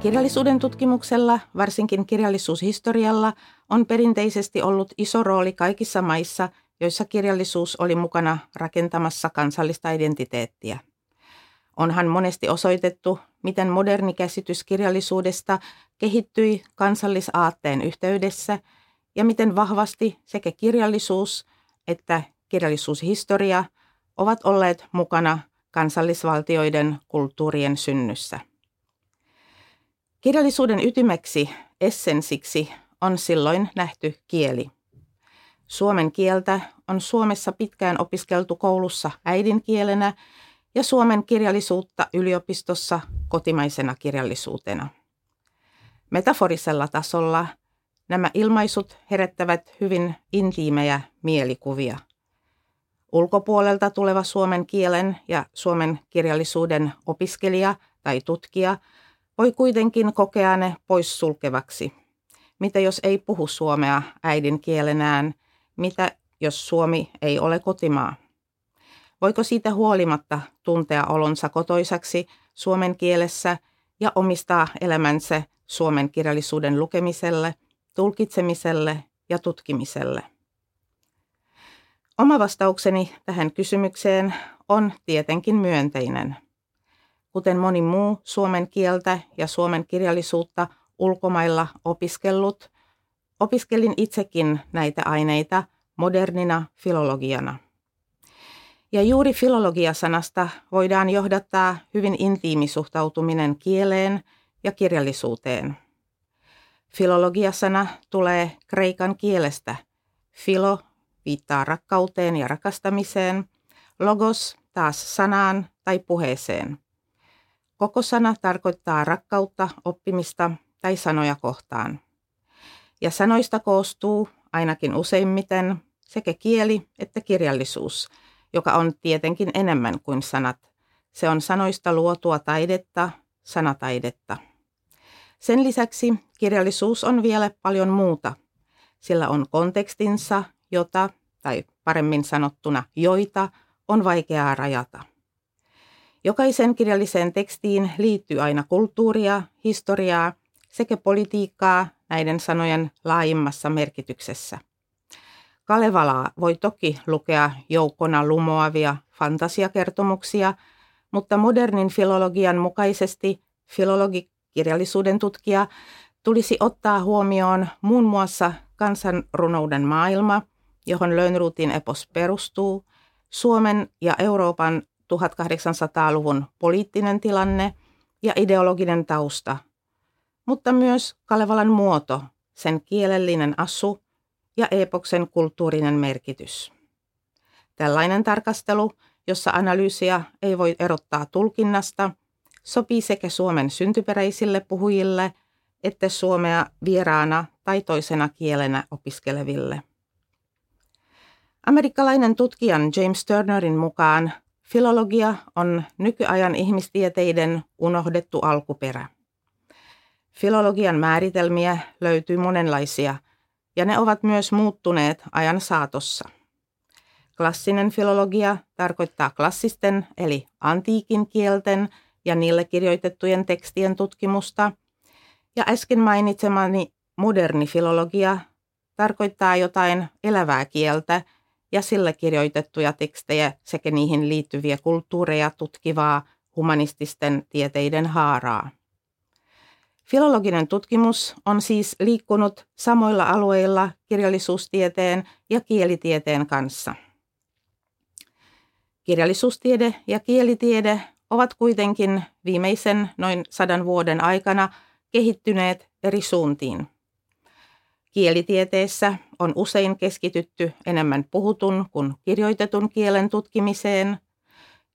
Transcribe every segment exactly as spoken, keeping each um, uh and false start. Kirjallisuuden tutkimuksella, varsinkin kirjallisuushistorialla, on perinteisesti ollut iso rooli kaikissa maissa, joissa kirjallisuus oli mukana rakentamassa kansallista identiteettiä. Onhan monesti osoitettu, miten moderni käsitys kirjallisuudesta kehittyi kansallisaatteen yhteydessä ja miten vahvasti sekä kirjallisuus että kirjallisuushistoria ovat olleet mukana kansallisvaltioiden kulttuurien synnyssä. Kirjallisuuden ytimeksi, essensiksi, on silloin nähty kieli. Suomen kieltä on Suomessa pitkään opiskeltu koulussa äidinkielenä ja suomen kirjallisuutta yliopistossa kotimaisena kirjallisuutena. Metaforisella tasolla nämä ilmaisut herättävät hyvin intiimejä mielikuvia. Ulkopuolelta tuleva suomen kielen ja suomen kirjallisuuden opiskelija tai tutkija voi kuitenkin kokea ne poissulkevaksi. Mitä jos ei puhu suomea äidinkielenään? Mitä jos Suomi ei ole kotimaa? Voiko siitä huolimatta tuntea olonsa kotoisaksi suomen kielessä ja omistaa elämänsä suomen kirjallisuuden lukemiselle, tulkitsemiselle ja tutkimiselle? Oma vastaukseni tähän kysymykseen on tietenkin myönteinen. Kuten moni muu suomen kieltä ja suomen kirjallisuutta ulkomailla opiskellut, opiskelin itsekin näitä aineita modernina filologiana. Ja juuri filologia-sanasta voidaan johdattaa hyvin intiimi suhtautuminen kieleen ja kirjallisuuteen. Filologia-sana tulee kreikan kielestä. Philo viittaa rakkauteen ja rakastamiseen, logos taas sanaan tai puheeseen. Koko sana tarkoittaa rakkautta, oppimista tai sanoja kohtaan. Ja sanoista koostuu ainakin useimmiten sekä kieli että kirjallisuus, joka on tietenkin enemmän kuin sanat. Se on sanoista luotua taidetta, sanataidetta. Sen lisäksi kirjallisuus on vielä paljon muuta. Sillä on kontekstinsa, jota, tai paremmin sanottuna joita, on vaikeaa rajata. Jokaisen kirjalliseen tekstiin liittyy aina kulttuuria, historiaa sekä politiikkaa näiden sanojen laajimmassa merkityksessä. Kalevalaa voi toki lukea joukkona lumoavia fantasiakertomuksia, mutta modernin filologian mukaisesti filologikirjallisuuden tutkija tulisi ottaa huomioon muun muassa kansanrunouden maailma, johon Lönnrotin epos perustuu, Suomen ja Euroopan tuhatkahdeksansataaluvun poliittinen tilanne ja ideologinen tausta, mutta myös Kalevalan muoto, sen kielellinen asu ja epoksen kulttuurinen merkitys. Tällainen tarkastelu, jossa analyysiä ei voi erottaa tulkinnasta, sopii sekä Suomen syntyperäisille puhujille että suomea vieraana tai toisena kielenä opiskeleville. Amerikkalainen tutkijan James Turnerin mukaan filologia on nykyajan ihmistieteiden unohdettu alkuperä. Filologian määritelmiä löytyy monenlaisia, ja ne ovat myös muuttuneet ajan saatossa. Klassinen filologia tarkoittaa klassisten eli antiikin kielten ja niille kirjoitettujen tekstien tutkimusta, ja äsken mainitsemani moderni filologia tarkoittaa jotain elävää kieltä ja sillä kirjoitettuja tekstejä sekä niihin liittyviä kulttuureja tutkivaa humanististen tieteiden haaraa. Filologinen tutkimus on siis liikkunut samoilla alueilla kirjallisuustieteen ja kielitieteen kanssa. Kirjallisuustiede ja kielitiede ovat kuitenkin viimeisen noin sadan vuoden aikana kehittyneet eri suuntiin. Kielitieteessä on usein keskitytty enemmän puhutun kuin kirjoitetun kielen tutkimiseen.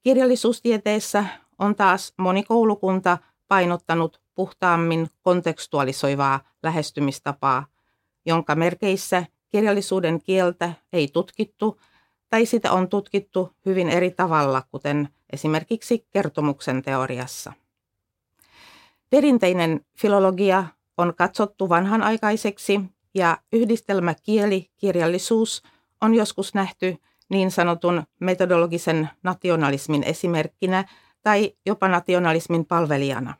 Kirjallisuustieteessä on taas moni koulukunta painottanut puhtaammin kontekstualisoivaa lähestymistapaa, jonka merkeissä kirjallisuuden kieltä ei tutkittu tai sitä on tutkittu hyvin eri tavalla, kuten esimerkiksi kertomuksen teoriassa. Perinteinen filologia on katsottu vanhanaikaiseksi ja yhdistelmäkieli kirjallisuus on joskus nähty niin sanotun metodologisen nationalismin esimerkkinä tai jopa nationalismin palvelijana.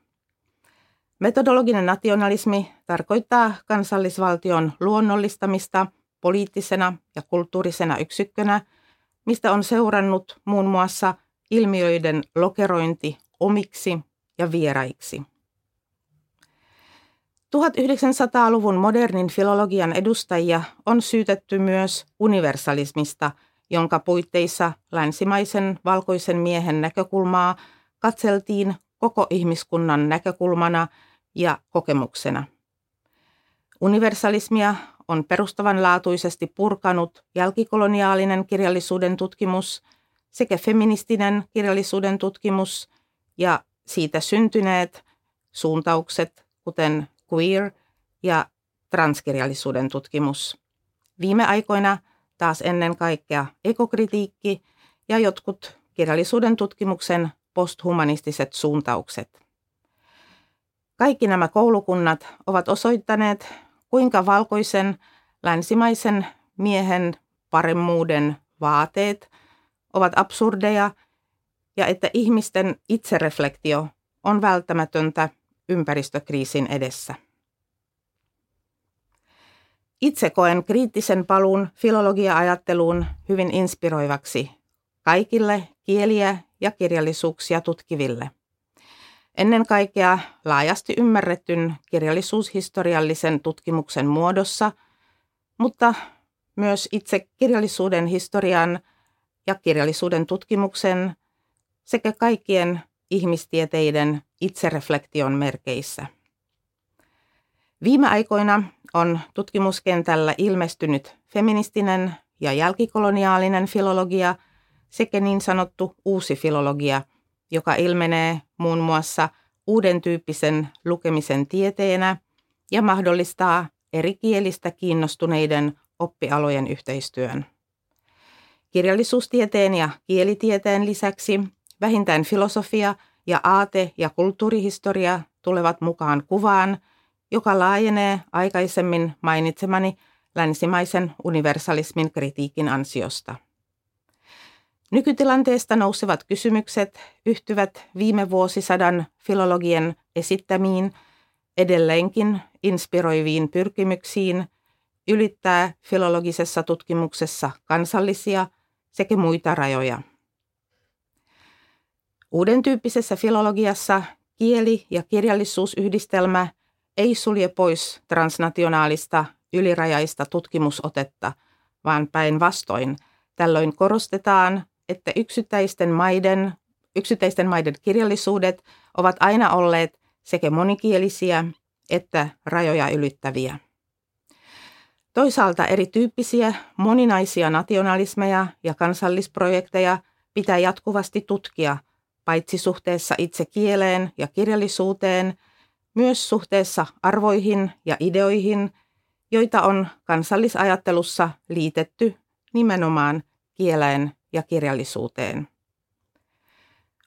Metodologinen nationalismi tarkoittaa kansallisvaltion luonnollistamista poliittisena ja kulttuurisena yksikkönä, mistä on seurannut muun muassa ilmiöiden lokerointi omiksi ja vieraiksi. tuhatyhdeksänsataaluvun modernin filologian edustajia on syytetty myös universalismista, jonka puitteissa länsimaisen valkoisen miehen näkökulmaa katseltiin koko ihmiskunnan näkökulmana ja kokemuksena. Universalismia on perustavanlaatuisesti purkanut jälkikoloniaalinen kirjallisuuden tutkimus sekä feministinen kirjallisuuden tutkimus ja siitä syntyneet suuntaukset, kuten queer- ja transkirjallisuuden tutkimus. Viime aikoina taas ennen kaikkea ekokritiikki ja jotkut kirjallisuuden tutkimuksen posthumanistiset suuntaukset. Kaikki nämä koulukunnat ovat osoittaneet, kuinka valkoisen länsimaisen miehen paremmuuden vaateet ovat absurdeja ja että ihmisten itsereflektio on välttämätöntä ympäristökriisin edessä. Itse koen kriittisen paluun filologia-ajatteluun hyvin inspiroivaksi kaikille kieliä ja kirjallisuuksia tutkiville. Ennen kaikkea laajasti ymmärretyn kirjallisuushistoriallisen tutkimuksen muodossa, mutta myös itse kirjallisuuden historian ja kirjallisuuden tutkimuksen sekä kaikkien ihmistieteiden itsereflektion merkeissä. Viime aikoina on tutkimuskentällä ilmestynyt feministinen ja jälkikoloniaalinen filologia sekä niin sanottu uusi filologia, joka ilmenee muun muassa uuden tyyppisen lukemisen tieteenä ja mahdollistaa eri kielistä kiinnostuneiden oppialojen yhteistyön. Kirjallisuustieteen ja kielitieteen lisäksi vähintään filosofia ja aate- ja kulttuurihistoria tulevat mukaan kuvaan, joka laajenee aikaisemmin mainitsemani länsimaisen universalismin kritiikin ansiosta. Nykytilanteesta nousevat kysymykset yhtyvät viime vuosisadan filologien esittämiin edelleenkin inspiroiviin pyrkimyksiin ylittää filologisessa tutkimuksessa kansallisia sekä muita rajoja. Uuden tyyppisessä filologiassa kieli- ja kirjallisuusyhdistelmä ei sulje pois transnationaalista ylirajaista tutkimusotetta, vaan päinvastoin tällöin korostetaan, että yksittäisten maiden, yksittäisten maiden kirjallisuudet ovat aina olleet sekä monikielisiä että rajoja ylittäviä. Toisaalta erityyppisiä moninaisia nationalismeja ja kansallisprojekteja pitää jatkuvasti tutkia, paitsi suhteessa itse kieleen ja kirjallisuuteen, myös suhteessa arvoihin ja ideoihin, joita on kansallisajattelussa liitetty nimenomaan kieleen ja kirjallisuuteen.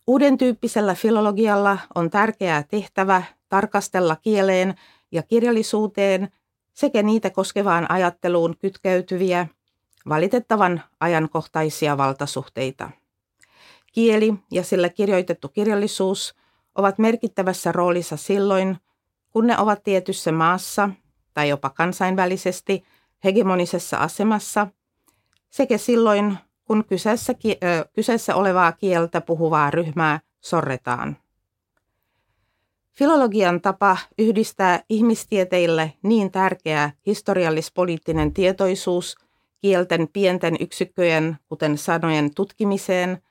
Uuden tyyppisellä filologialla on tärkeää tehtävä tarkastella kieleen ja kirjallisuuteen sekä niitä koskevaan ajatteluun kytkeytyviä, valitettavan ajankohtaisia valtasuhteita. Kieli ja sillä kirjoitettu kirjallisuus ovat merkittävässä roolissa silloin, kun ne ovat tietyssä maassa tai jopa kansainvälisesti hegemonisessa asemassa, sekä silloin, kun kyseessä, äh, kyseessä olevaa kieltä puhuvaa ryhmää sorretaan. Filologian tapa yhdistää ihmistieteille niin tärkeä historiallispoliittinen tietoisuus kielten pienten yksikköjen, kuten sanojen, tutkimiseen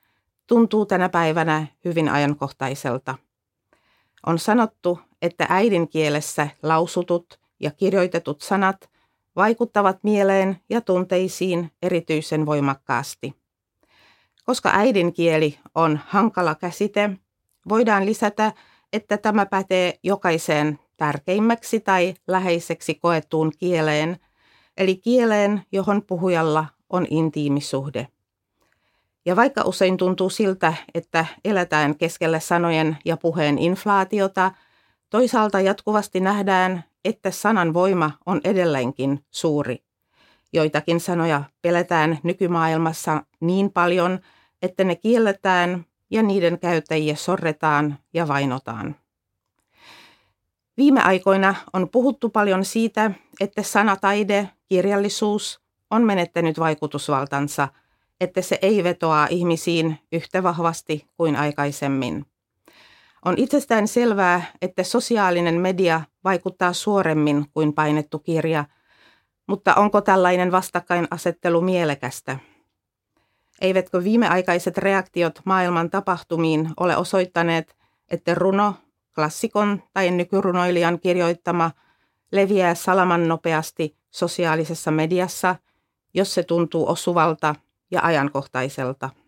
tuntuu tänä päivänä hyvin ajankohtaiselta. On sanottu, että äidinkielessä lausutut ja kirjoitetut sanat vaikuttavat mieleen ja tunteisiin erityisen voimakkaasti. Koska äidinkieli on hankala käsite, voidaan lisätä, että tämä pätee jokaiseen tärkeimmäksi tai läheiseksi koettuun kieleen, eli kieleen, johon puhujalla on intiimisuhde. Ja vaikka usein tuntuu siltä, että eletään keskellä sanojen ja puheen inflaatiota, toisaalta jatkuvasti nähdään, että sanan voima on edelleenkin suuri. Joitakin sanoja pelätään nykymaailmassa niin paljon, että ne kielletään ja niiden käyttäjiä sorretaan ja vainotaan. Viime aikoina on puhuttu paljon siitä, että sanataide, kirjallisuus on menettänyt vaikutusvaltansa, että se ei vetoa ihmisiin yhtä vahvasti kuin aikaisemmin. On itsestään selvää, että sosiaalinen media vaikuttaa suoremmin kuin painettu kirja, mutta onko tällainen vastakkainasettelu mielekästä? Eivätkö viimeaikaiset reaktiot maailman tapahtumiin ole osoittaneet, että runo, klassikon tai nykyrunoilijan kirjoittama leviää salaman nopeasti sosiaalisessa mediassa, jos se tuntuu osuvalta ja ajankohtaiselta?